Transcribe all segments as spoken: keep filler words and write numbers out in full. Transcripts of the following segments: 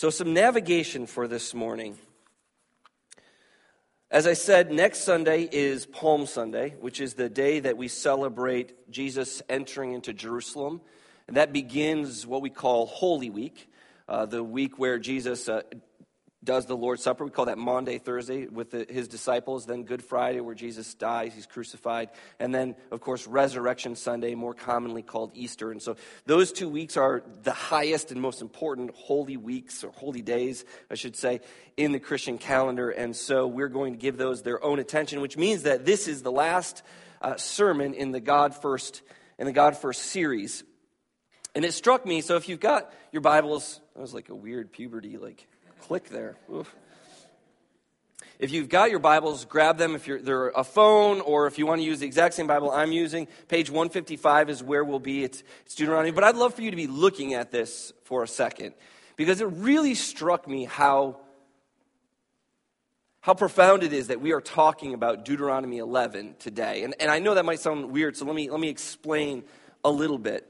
So some navigation for this morning. As I said, next Sunday is Palm Sunday, which is the day that we celebrate Jesus entering into Jerusalem. And that begins what we call Holy Week, uh, the week where Jesus uh, does the Lord's Supper. We call that Maundy Thursday with the, his disciples. Then Good Friday, where Jesus dies, he's crucified. And then, of course, Resurrection Sunday, more commonly called Easter. And so those two weeks are the highest and most important holy weeks, or holy days, I should say, in the Christian calendar. And so we're going to give those their own attention, which means that this is the last uh, sermon in the God First, in the God First series. And it struck me, so if you've got your Bibles, that was like a weird puberty, like, click there. Oof. If you've got your Bibles, grab them. If you're, they're a phone, or if you want to use the exact same Bible I'm using, page one fifty-five is where we'll be. It's, it's Deuteronomy. But I'd love for you to be looking at this for a second, because it really struck me how, how profound it is that we are talking about Deuteronomy eleven today. And, and I know that might sound weird, so let me, let me explain a little bit.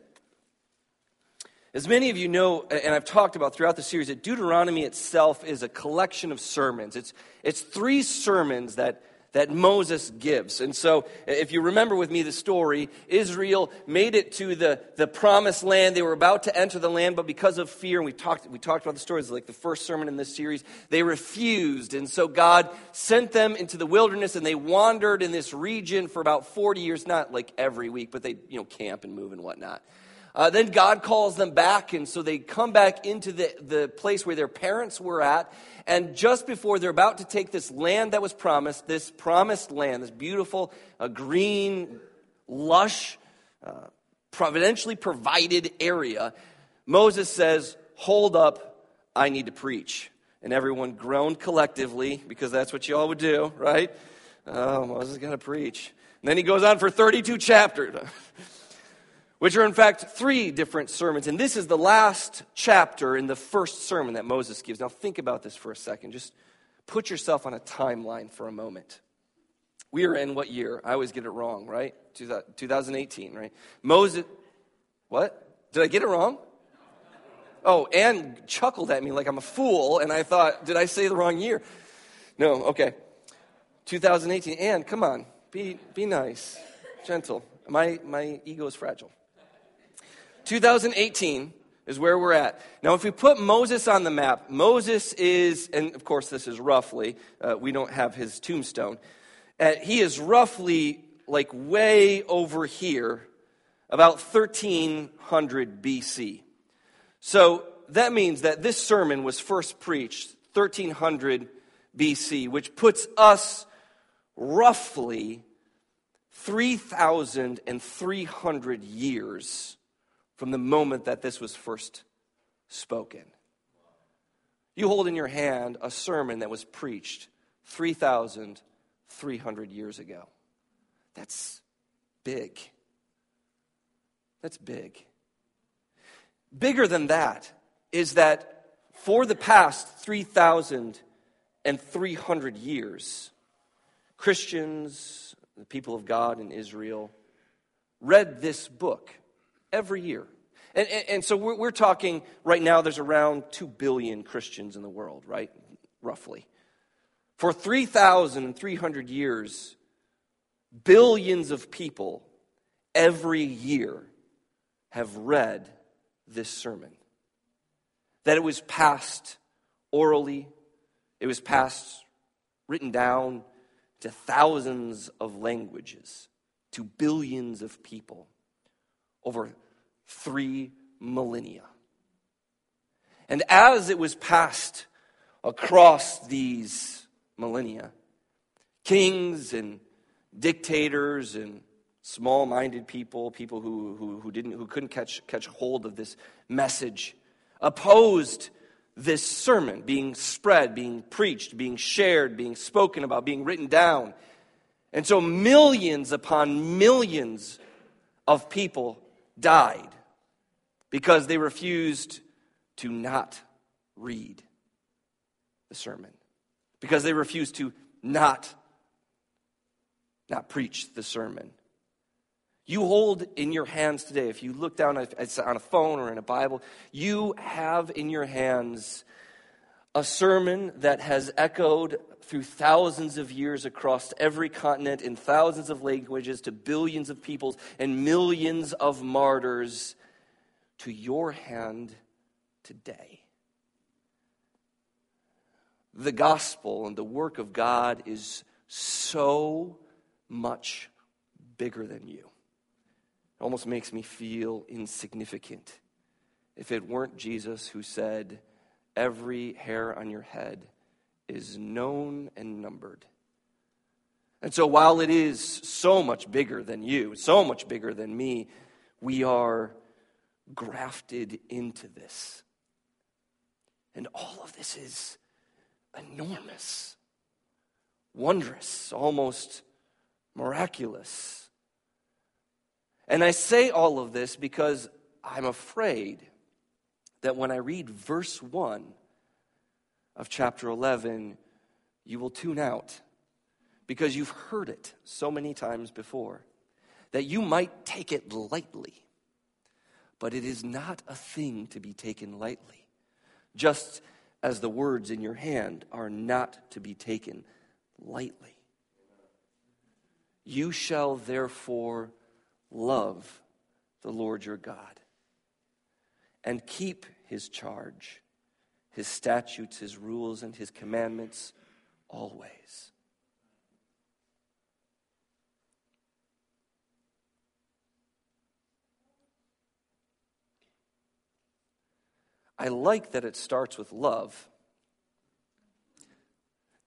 As many of you know, and I've talked about throughout the series, that Deuteronomy itself is a collection of sermons. It's it's three sermons that, that Moses gives. And so if you remember with me the story, Israel made it to the, the promised land. They were about to enter the land, but because of fear, and we talked we talked about the stories like the first sermon in this series, they refused. And so God sent them into the wilderness, and they wandered in this region for about forty years, not like every week, but they you know camp and move and whatnot. Uh, then God calls them back, and so they come back into the, the place where their parents were at. And just before they're about to take this land that was promised, this promised land, this beautiful, uh, green, lush, uh, providentially provided area, Moses says, hold up, I need to preach. And everyone groaned collectively, because that's what you all would do, right? Oh, Moses is going to preach. And then he goes on for thirty-two chapters. Which are in fact three different sermons. And this is the last chapter in the first sermon that Moses gives. Now think about this for a second. Just put yourself on a timeline for a moment. We are in what year? I always get it wrong, right? twenty eighteen, right? Moses, what? Did I get it wrong? Oh, Anne chuckled at me like I'm a fool, and I thought, did I say the wrong year? No, okay. twenty eighteen, Anne, come on, be be nice, gentle. My my ego is fragile. twenty eighteen is where we're at. Now, if we put Moses on the map, Moses is, and of course this is roughly, uh, we don't have his tombstone, uh, he is roughly like way over here, about thirteen hundred B C. So that means that this sermon was first preached thirteen hundred B C, which puts us roughly three thousand three hundred years from the moment that this was first spoken. You hold in your hand a sermon that was preached three thousand three hundred years ago. That's big. That's big. Bigger than that is that for the past three thousand three hundred years, Christians, the people of God in Israel, read this book every year. And, and, and so we're, we're talking right now, there's around two billion Christians in the world, right? Roughly. For three thousand three hundred years, billions of people every year have read this sermon. That it was passed orally, it was passed written down, to thousands of languages, to billions of people, over three millennia. And as it was passed across these millennia, kings and dictators and small-minded people, people who who, who didn't who couldn't catch catch hold of this message, opposed this sermon being spread, being preached, being shared, being spoken about, being written down. And so millions upon millions of people died because they refused to not read the sermon, because they refused to not, not preach the sermon. You hold in your hands today, if you look down on a phone or in a Bible, you have in your hands a sermon that has echoed through thousands of years across every continent in thousands of languages to billions of peoples and millions of martyrs to your hand today. The gospel and the work of God is so much bigger than you. It almost makes me feel insignificant. If it weren't Jesus who said, every hair on your head is known and numbered. And so while it is so much bigger than you, so much bigger than me, we are grafted into this. And all of this is enormous, wondrous, almost miraculous. And I say all of this because I'm afraid that when I read verse one of chapter eleven, you will tune out because you've heard it so many times before that you might take it lightly. But it is not a thing to be taken lightly, just as the words in your hand are not to be taken lightly. You shall therefore love the Lord your God and keep his charge, his statutes, his rules, and his commandments always. I like that it starts with love.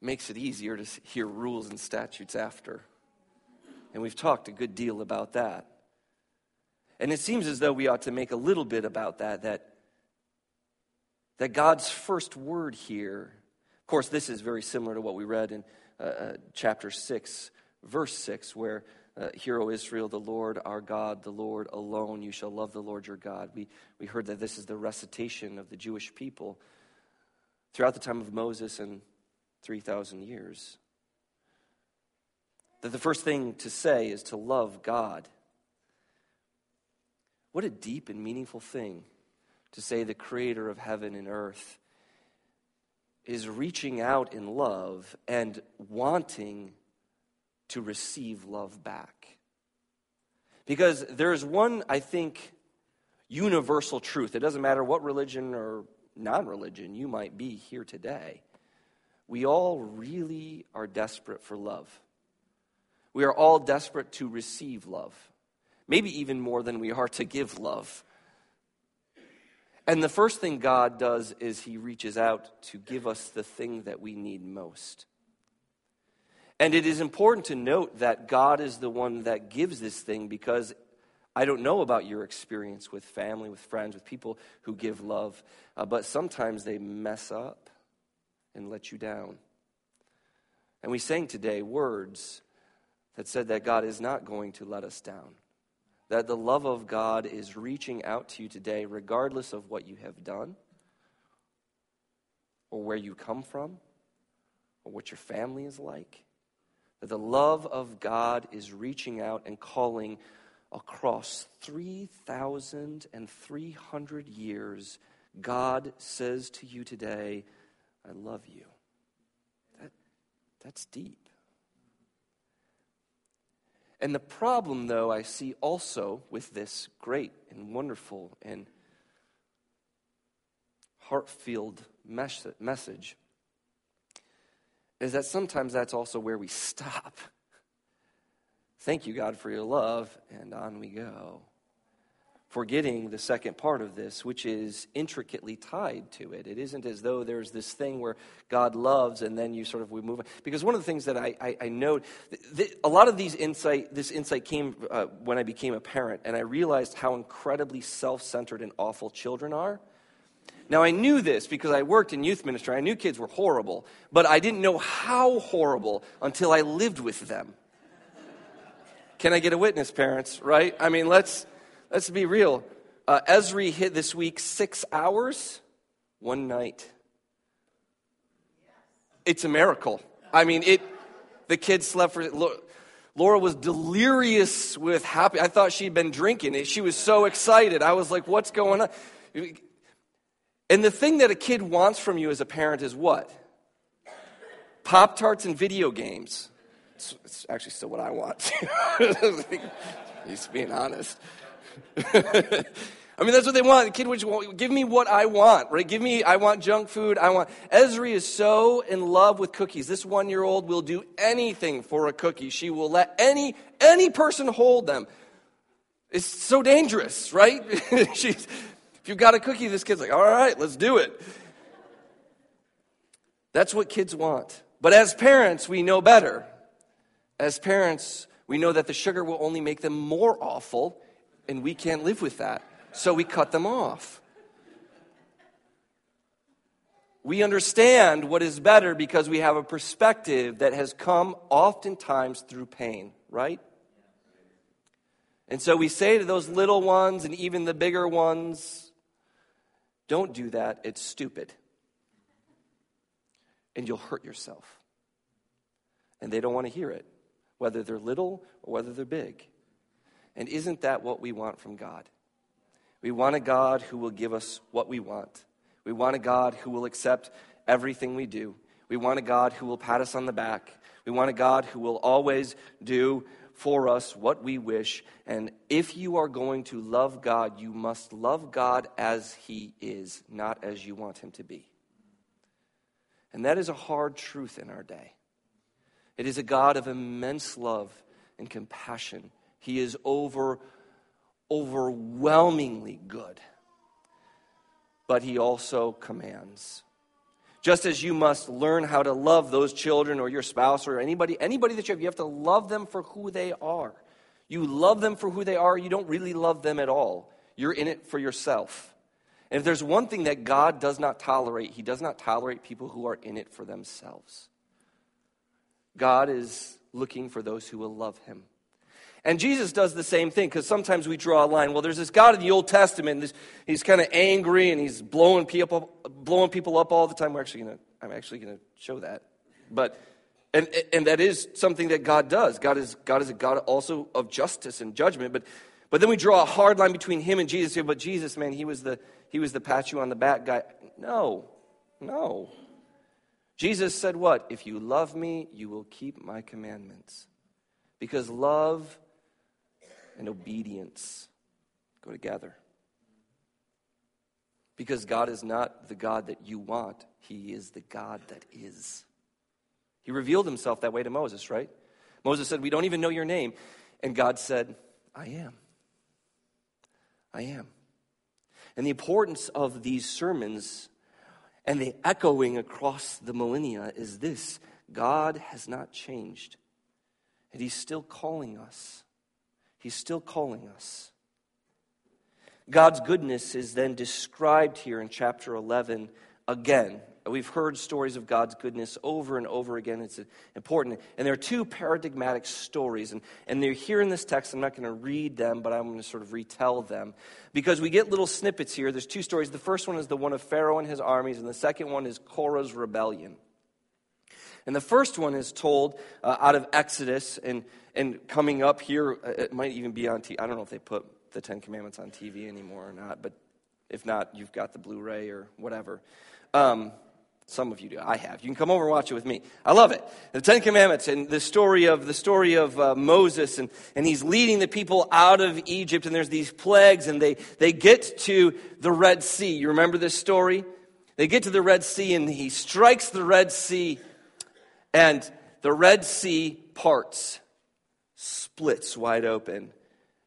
Makes it easier to hear rules and statutes after. And we've talked a good deal about that. And it seems as though we ought to make a little bit about that, that, that God's first word here, of course, this is very similar to what we read in uh, chapter six, verse six, where Uh, Hear, O Israel, the Lord our God, the Lord alone. You shall love the Lord your God. We we heard that this is the recitation of the Jewish people throughout the time of Moses and three thousand years. That the first thing to say is to love God. What a deep and meaningful thing to say the creator of heaven and earth is reaching out in love and wanting to receive love back. Because there is one, I think, universal truth. It doesn't matter what religion or non-religion you might be here today. We all really are desperate for love. We are all desperate to receive love. Maybe even more than we are to give love. And the first thing God does is he reaches out to give us the thing that we need most. And it is important to note that God is the one that gives this thing, because I don't know about your experience with family, with friends, with people who give love, uh, but sometimes they mess up and let you down. And we sang today words that said that God is not going to let us down, that the love of God is reaching out to you today regardless of what you have done or where you come from or what your family is like. That the love of God is reaching out and calling across three thousand three hundred years. God says to you today, I love you. That, that's deep. And the problem, though, I see also with this great and wonderful and heart-filled mes- message is that sometimes that's also where we stop. Thank you, God, for your love, and on we go. Forgetting the second part of this, which is intricately tied to it. It isn't as though there's this thing where God loves and then you sort of we move on. Because one of the things that I, I, I note, th- a lot of these insight, this insight came uh, when I became a parent, and I realized how incredibly self-centered and awful children are. Now, I knew this because I worked in youth ministry. I knew kids were horrible, but I didn't know how horrible until I lived with them. Can I get a witness, parents, right? I mean, let's let's be real. Uh, Esri hit this week six hours, one night. It's a miracle. I mean, it. The kids slept for... Laura was delirious with happy. I thought she'd been drinking. She was so excited. I was like, what's going on? And the thing that a kid wants from you as a parent is what? Pop-Tarts and video games. It's, it's actually still what I want. Just being honest. I mean, that's what they want. The kid would want, give me what I want, right? Give me, I want junk food, I want. Ezri is so in love with cookies. This one-year-old will do anything for a cookie. She will let any any person hold them. It's so dangerous, right? She's, if you've got a cookie, this kid's like, all right, let's do it. That's what kids want. But as parents, we know better. As parents, we know that the sugar will only make them more awful, and we can't live with that. So we cut them off. We understand what is better because we have a perspective that has come oftentimes through pain, right? And so we say to those little ones and even the bigger ones, don't do that, it's stupid. And you'll hurt yourself. And they don't want to hear it, whether they're little or whether they're big. And isn't that what we want from God? We want a God who will give us what we want. We want a God who will accept everything we do. We want a God who will pat us on the back. We want a God who will always do for us what we wish. And if you are going to love God, you must love God as He is, not as you want Him to be. And that is a hard truth in our day. It is a God of immense love and compassion. He is over. Overwhelmingly good, but He also commands. Just as you must learn how to love those children or your spouse or anybody, anybody that you have, you have to love them for who they are. You love them for who they are, you don't really love them at all. You're in it for yourself. And if there's one thing that God does not tolerate, He does not tolerate people who are in it for themselves. God is looking for those who will love Him. And Jesus does the same thing, because sometimes we draw a line. Well, there's this God in the Old Testament. This, he's kind of angry, and he's blowing people, blowing people up all the time. We're actually gonna, I'm actually going to show that. But and and that is something that God does. God is God is a God also of justice and judgment. But but then we draw a hard line between Him and Jesus. But Jesus, man, he was the he was the pat you on the back guy. No, no. Jesus said, "What? If you love me, you will keep my commandments," because love and obedience go together. Because God is not the God that you want. He is the God that is. He revealed Himself that way to Moses, right? Moses said, we don't even know your name. And God said, I am. I am. And the importance of these sermons and the echoing across the millennia is this: God has not changed. And He's still calling us. He's still calling us. God's goodness is then described here in chapter eleven again. We've heard stories of God's goodness over and over again. It's important. And there are two paradigmatic stories. And, and they're here in this text. I'm not going to read them, but I'm going to sort of retell them, because we get little snippets here. There's two stories. The first one is the one of Pharaoh and his armies, and the second one is Korah's rebellion. And the first one is told uh, out of Exodus, and and coming up here, it might even be on T V. I don't know if they put the Ten Commandments on T V anymore or not, but if not, you've got the Blu-ray or whatever. Um, some of you do. I have. You can come over and watch it with me. I love it. The Ten Commandments and the story of the story of uh, Moses, and, and he's leading the people out of Egypt, and there's these plagues, and they, they get to the Red Sea. You remember this story? They get to the Red Sea, and he strikes the Red Sea. And the Red Sea parts, splits wide open.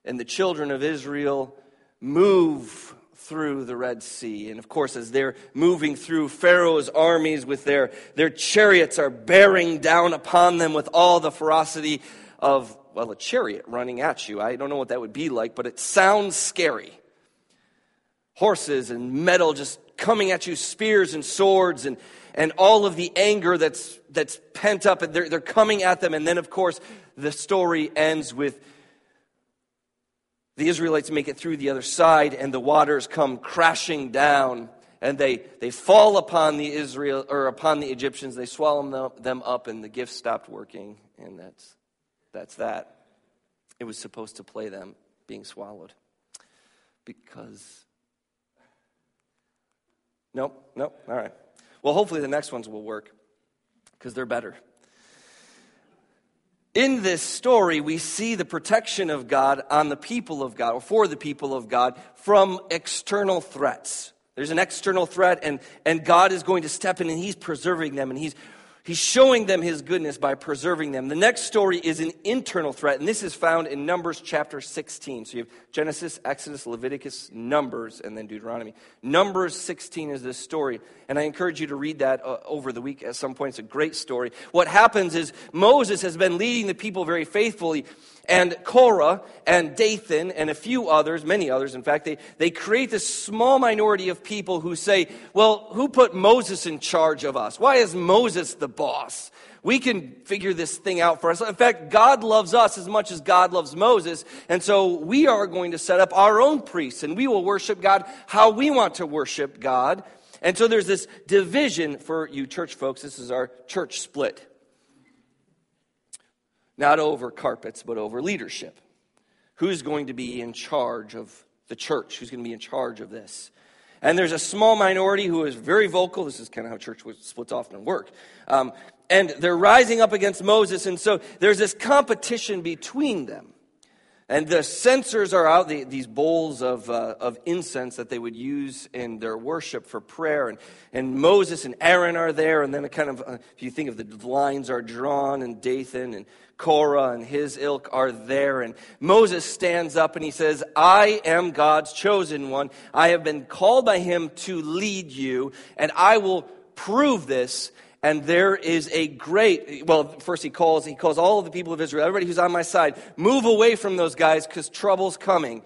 And the children of Israel move through the Red Sea. And of course, as they're moving through, Pharaoh's armies with their, their chariots are bearing down upon them with all the ferocity of, well, a chariot running at you. I don't know what that would be like, but it sounds scary. Horses and metal just coming at you, spears and swords, and and all of the anger that's that's pent up, and they're, they're coming at them. And then, of course, the story ends with the Israelites make it through the other side, and the waters come crashing down, and they, they fall upon the Israel or upon the Egyptians. They swallow them, them up, and the gift stopped working, and that's that's that. It was supposed to play them being swallowed, because Nope, nope, all right. Well, hopefully the next ones will work because they're better. In this story, we see the protection of God on the people of God, or for the people of God, from external threats. There's an external threat, and, and God is going to step in, and he's preserving them, and he's He's showing them his goodness by preserving them. The next story is an internal threat, and this is found in Numbers chapter sixteen. So you have Genesis, Exodus, Leviticus, Numbers, and then Deuteronomy. Numbers sixteen is this story, and I encourage you to read that uh, over the week at some point. It's a great story. What happens is Moses has been leading the people very faithfully, and Korah and Dathan and a few others, many others, in fact, they, they create this small minority of people who say, well, who put Moses in charge of us? Why is Moses the boss? We can figure this thing out for us. In fact, God loves us as much as God loves Moses, and so we are going to set up our own priests, and we will worship God how we want to worship God. And so there's this division for you church folks. This is our church split. Not over carpets, but over leadership. Who's going to be in charge of the church? Who's going to be in charge of this? And there's a small minority who is very vocal. This is kind of how church splits often work. Um, and they're rising up against Moses. And so there's this competition between them. And the censers are out, the, these bowls of uh, of incense that they would use in their worship for prayer. And, and Moses and Aaron are there. And then it kind of, uh, if you think of the lines are drawn, and Dathan and Korah and his ilk are there. And Moses stands up and he says, I am God's chosen one. I have been called by him to lead you. And I will prove this. And there is a great, well, first he calls, he calls all of the people of Israel, everybody who's on my side, move away from those guys because trouble's coming.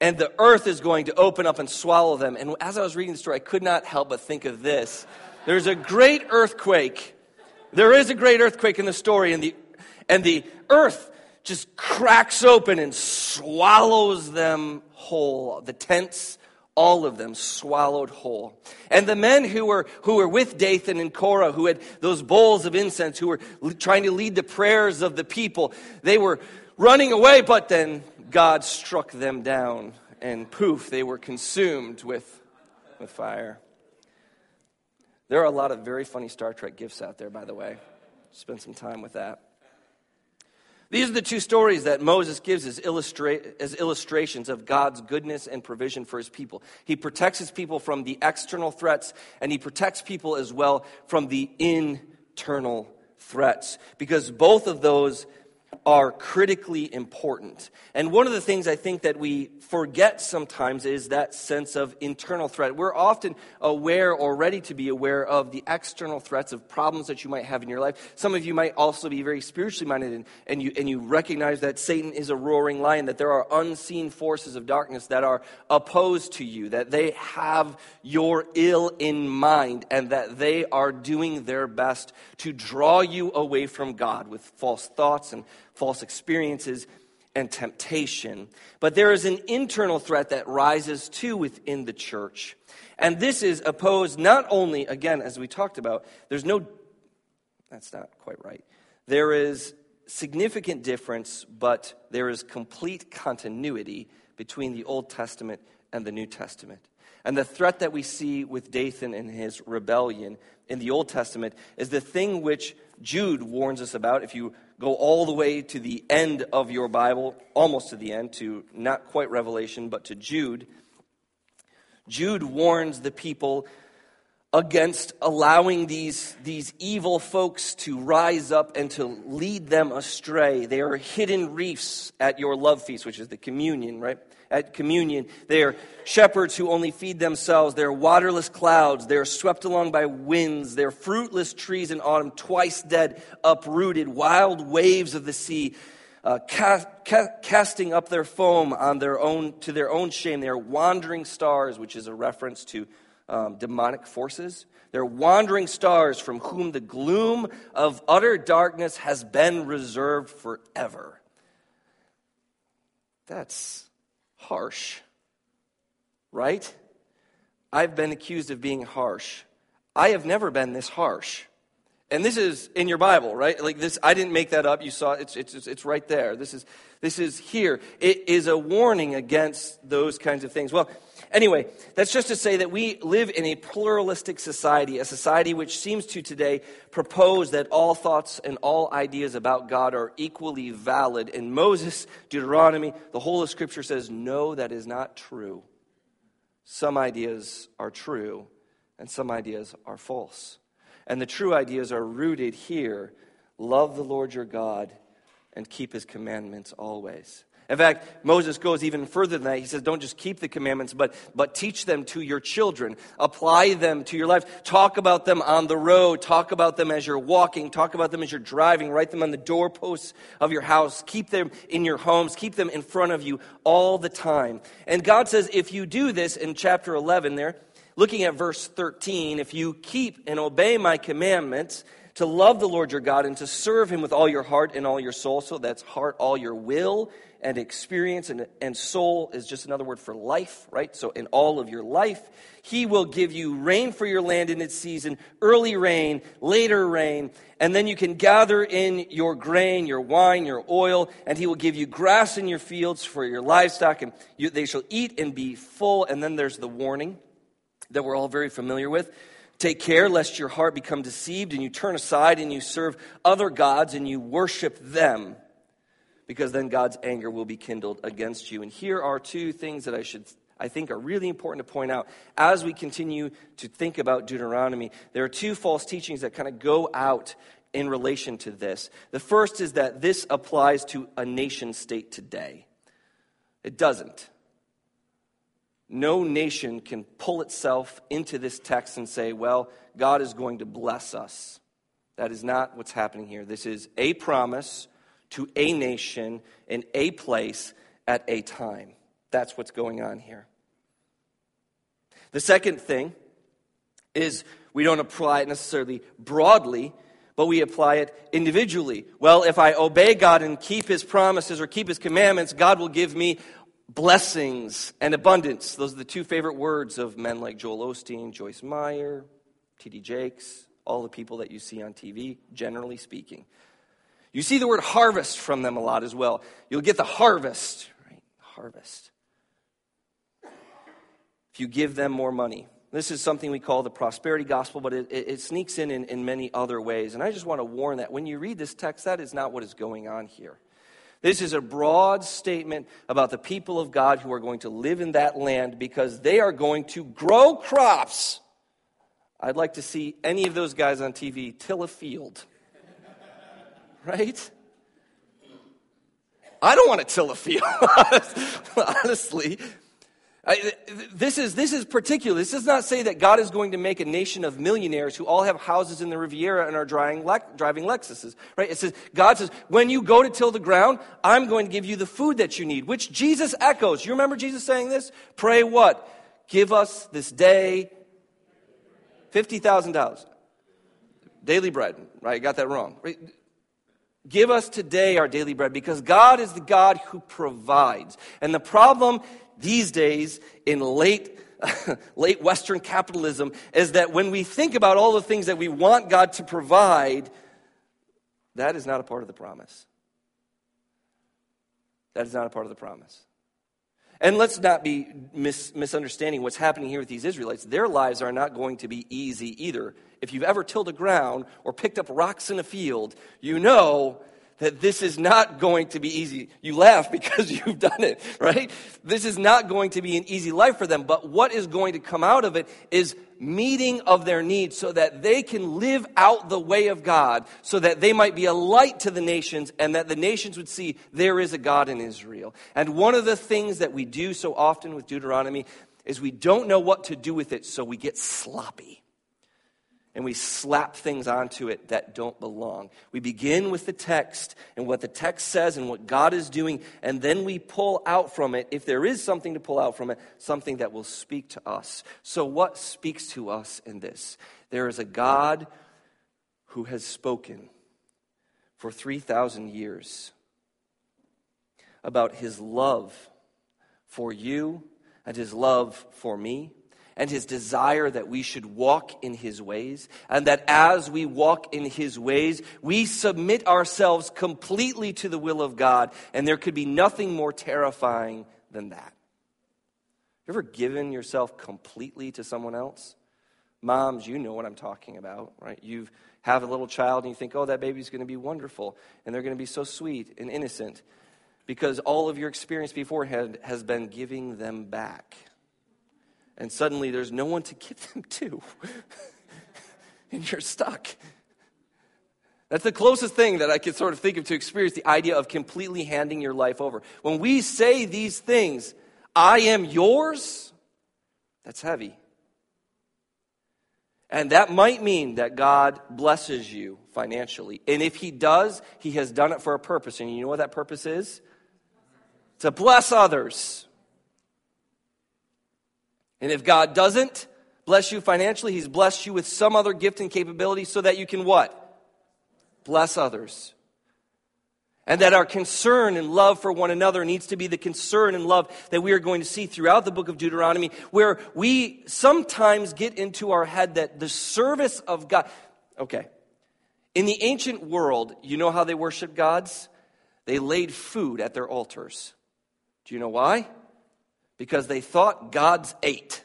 And the earth is going to open up and swallow them. And as I was reading the story, I could not help but think of this. There's a great earthquake. There is a great earthquake in the story. And the, and the earth just cracks open and swallows them whole. The tents, all of them swallowed whole. And the men who were who were with Dathan and Korah, who had those bowls of incense, who were trying to lead the prayers of the people, they were running away, but then God struck them down, and poof, they were consumed with, with fire. There are a lot of very funny Star Trek gifs out there, by the way. Spend some time with that. These are the two stories that Moses gives as, illustra- as illustrations of God's goodness and provision for his people. He protects his people from the external threats, and he protects people as well from the internal threats, because both of those are critically important. And one of the things I think that we forget sometimes is that sense of internal threat. We're often aware or ready to be aware of the external threats of problems that you might have in your life. Some of you might also be very spiritually minded, and, and you and you recognize that Satan is a roaring lion, that there are unseen forces of darkness that are opposed to you, that they have your ill in mind, and that they are doing their best to draw you away from God with false thoughts and false experiences and temptation. But there is an internal threat that rises too within the church. And this is opposed not only, again, as we talked about, there's no, that's not quite right. There is significant difference, but there is complete continuity between the Old Testament and the New Testament. And the threat that we see with Dathan and his rebellion in the Old Testament is the thing which Jude warns us about. If you go all the way to the end of your Bible, almost to the end, to not quite Revelation, but to Jude, Jude warns the people against allowing these, these evil folks to rise up and to lead them astray. They are hidden reefs at your love feast, which is the communion, right? At communion, they are shepherds who only feed themselves. They are waterless clouds. They are swept along by winds. They are fruitless trees in autumn, twice dead, uprooted, wild waves of the sea, uh, cast, ca- casting up their foam on their own to their own shame. They are wandering stars, which is a reference to um, demonic forces. They are wandering stars from whom the gloom of utter darkness has been reserved forever. That's harsh, right? I've been accused of being harsh. I have never been this harsh. And this is in your Bible, right? Like this, I didn't make that up. You saw it's it's it's right there. This is this is here. It is a warning against those kinds of things. Well, Anyway, that's just to say that we live in a pluralistic society, a society which seems to today propose that all thoughts and all ideas about God are equally valid. And Moses, Deuteronomy, the whole of Scripture says, no, that is not true. Some ideas are true, and some ideas are false. And the true ideas are rooted here. Love the Lord your God and keep his commandments always. In fact, Moses goes even further than that. He says, don't just keep the commandments, but, but teach them to your children. Apply them to your life. Talk about them on the road. Talk about them as you're walking. Talk about them as you're driving. Write them on the doorposts of your house. Keep them in your homes. Keep them in front of you all the time. And God says, if you do this in chapter eleven there, looking at verse thirteen, if you keep and obey my commandments, to love the Lord your God and to serve him with all your heart and all your soul. So that's heart, all your will and experience. And, and soul is just another word for life, right? So in all of your life, he will give you rain for your land in its season, early rain, later rain. And then you can gather in your grain, your wine, your oil, and he will give you grass in your fields for your livestock. And you, they shall eat and be full. And then there's the warning that we're all very familiar with. Take care lest your heart become deceived and you turn aside and you serve other gods and you worship them, because then God's anger will be kindled against you. And here are two things that I should, I think are really important to point out as we continue to think about Deuteronomy. There are two false teachings that kind of go out in relation to this. The first is that this applies to a nation state today. It doesn't. No nation can pull itself into this text and say, well, God is going to bless us. That is not what's happening here. This is a promise to a nation in a place at a time. That's what's going on here. The second thing is we don't apply it necessarily broadly, but we apply it individually. Well, if I obey God and keep his promises or keep his commandments, God will give me blessings and abundance. Those are the two favorite words of men like Joel Osteen, Joyce Meyer, T D Jakes, all the people that you see on T V, generally speaking. You see the word harvest from them a lot as well. You'll get the harvest, right? Harvest. If you give them more money. This is something we call the prosperity gospel, but it, it, it sneaks in, in in many other ways. And I just want to warn that when you read this text, that is not what is going on here. This is a broad statement about the people of God who are going to live in that land because they are going to grow crops. I'd like to see any of those guys on T V till a field. Right? I don't want to till a field, honestly. I, this is this is particular. This does not say that God is going to make a nation of millionaires who all have houses in the Riviera and are driving, driving Lexuses, right? It says, God says, when you go to till the ground, I'm going to give you the food that you need, which Jesus echoes. You remember Jesus saying this? Pray what? Give us this day fifty thousand dollars. Daily bread, right? I got that wrong. Right? Give us today our daily bread, because God is the God who provides. And the problem these days in late late Western capitalism is that when we think about all the things that we want God to provide, that is not a part of the promise. That is not a part of the promise. And let's not be mis- misunderstanding what's happening here with these Israelites. Their lives are not going to be easy either. If you've ever tilled a ground or picked up rocks in a field, you know that this is not going to be easy. You laugh because you've done it, right? This is not going to be an easy life for them. But what is going to come out of it is meeting of their needs so that they can live out the way of God, so that they might be a light to the nations and that the nations would see there is a God in Israel. And one of the things that we do so often with Deuteronomy is we don't know what to do with it, so we get sloppy. And we slap things onto it that don't belong. We begin with the text and what the text says and what God is doing, and then we pull out from it, if there is something to pull out from it, something that will speak to us. So what speaks to us in this? There is a God who has spoken for three thousand years about his love for you and his love for me, and his desire that we should walk in his ways, and that as we walk in his ways, we submit ourselves completely to the will of God, and there could be nothing more terrifying than that. you ever given yourself completely to someone else? Moms, you know what I'm talking about, right? You have a little child and you think, oh, that baby's going to be wonderful, and they're going to be so sweet and innocent because all of your experience beforehand has been giving them back. And suddenly there's no one to give them to, and you're stuck. That's the closest thing that I could sort of think of to experience the idea of completely handing your life over. When we say these things, I am yours, that's heavy. And that might mean that God blesses you financially. And if he does, he has done it for a purpose. And you know what that purpose is? To bless others. And if God doesn't bless you financially, he's blessed you with some other gift and capability so that you can what? Bless others. And that our concern and love for one another needs to be the concern and love that we are going to see throughout the book of Deuteronomy, where we sometimes get into our head that the service of God... Okay. In the ancient world, you know how they worshiped gods? They laid food at their altars. Do you know why? Because they thought gods ate.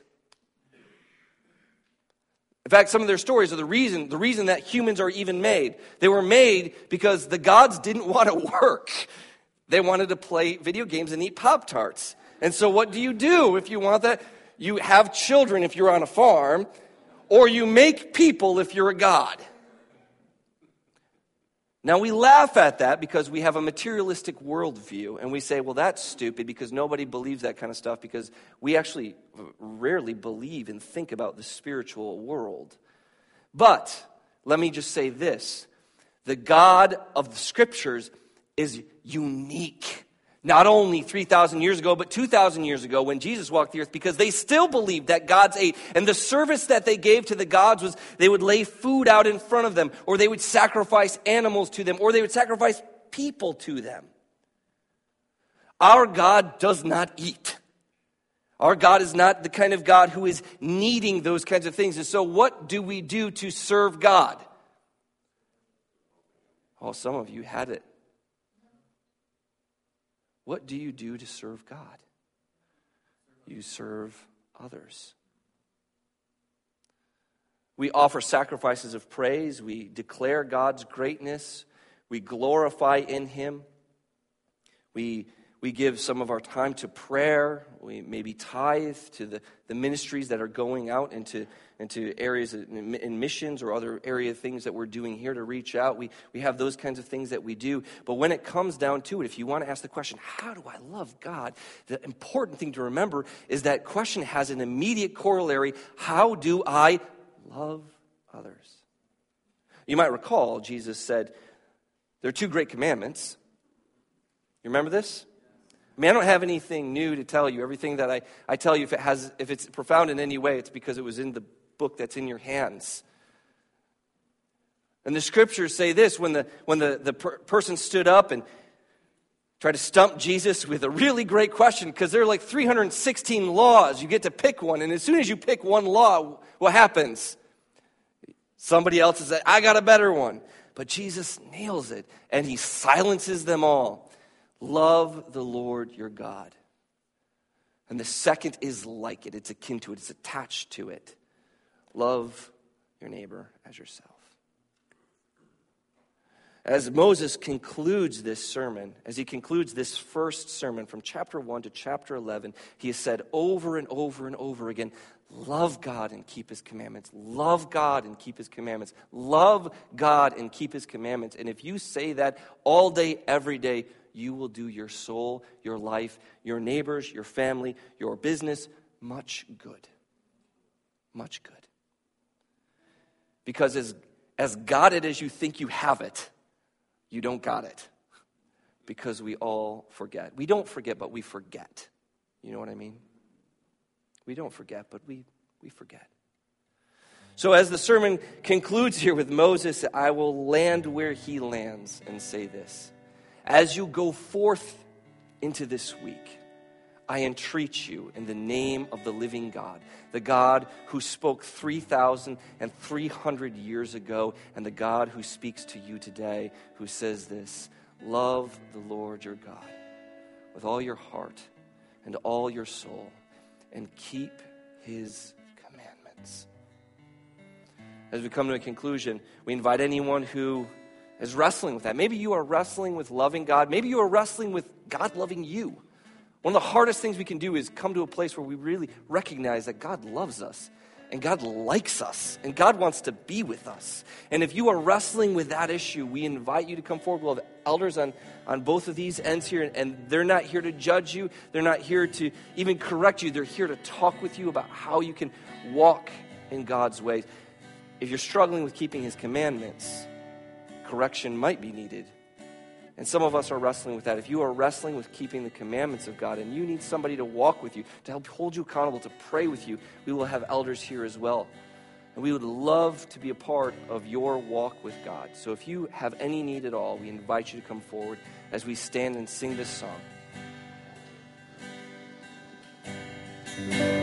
In fact, some of their stories are the reason, the reason that humans are even made. They were made because the gods didn't want to work. They wanted to play video games and eat Pop-Tarts. And so what do you do if you want that? You have children if you're on a farm, or you make people if you're a god. Now we laugh at that because we have a materialistic worldview, and we say, well, that's stupid because nobody believes that kind of stuff, because we actually rarely believe and think about the spiritual world. But let me just say this. The God of the Scriptures is unique. Not only three thousand years ago, but two thousand years ago when Jesus walked the earth, because they still believed that gods ate. And the service that they gave to the gods was they would lay food out in front of them, or they would sacrifice animals to them, or they would sacrifice people to them. Our God does not eat. Our God is not the kind of God who is needing those kinds of things. And so what do we do to serve God? Oh, some of you had it. What do you do to serve God? You serve others. We offer sacrifices of praise. We declare God's greatness. We glorify in him. We, we give some of our time to prayer. We maybe tithe to the, the ministries that are going out into, into areas in missions or other area things that we're doing here to reach out. We, we have those kinds of things that we do. But when it comes down to it, if you want to ask the question, how do I love God? The important thing to remember is that question has an immediate corollary. How do I love others? You might recall Jesus said, there are two great commandments. You remember this? I mean, I don't have anything new to tell you. Everything that I, I tell you, if it has, if it's profound in any way, it's because it was in the book that's in your hands. And the scriptures say this, when the when the, the per- person stood up and tried to stump Jesus with a really great question, because there are like three hundred sixteen laws. You get to pick one, and as soon as you pick one law, what happens? Somebody else is like, I got a better one. But Jesus nails it, and he silences them all. Love the Lord your God. And the second is like it. It's akin to it. It's attached to it. Love your neighbor as yourself. As Moses concludes this sermon, as he concludes this first sermon from chapter one to chapter eleven, he has said over and over and over again, love God and keep his commandments. Love God and keep his commandments. Love God and keep his commandments. And if you say that all day, every day, you will do your soul, your life, your neighbors, your family, your business much good. Much good. Because as, as got-it as you think you have it, you don't got it. Because we all forget. We don't forget, but we forget. You know what I mean? We don't forget, but we, we forget. So as the sermon concludes here with Moses, I will land where he lands and say this. As you go forth into this week, I entreat you in the name of the living God, the God who spoke three thousand three hundred years ago, and the God who speaks to you today, who says this, love the Lord your God with all your heart and all your soul and keep his commandments. As we come to a conclusion, we invite anyone who is wrestling with that. Maybe you are wrestling with loving God. Maybe you are wrestling with God loving you. One of the hardest things we can do is come to a place where we really recognize that God loves us and God likes us and God wants to be with us. And if you are wrestling with that issue, we invite you to come forward. We'll have elders on, on both of these ends here, and, and they're not here to judge you. They're not here to even correct you. They're here to talk with you about how you can walk in God's ways. If you're struggling with keeping his commandments, correction might be needed. And some of us are wrestling with that. If you are wrestling with keeping the commandments of God and you need somebody to walk with you, to help hold you accountable, to pray with you, we will have elders here as well. And we would love to be a part of your walk with God. So if you have any need at all, we invite you to come forward as we stand and sing this song.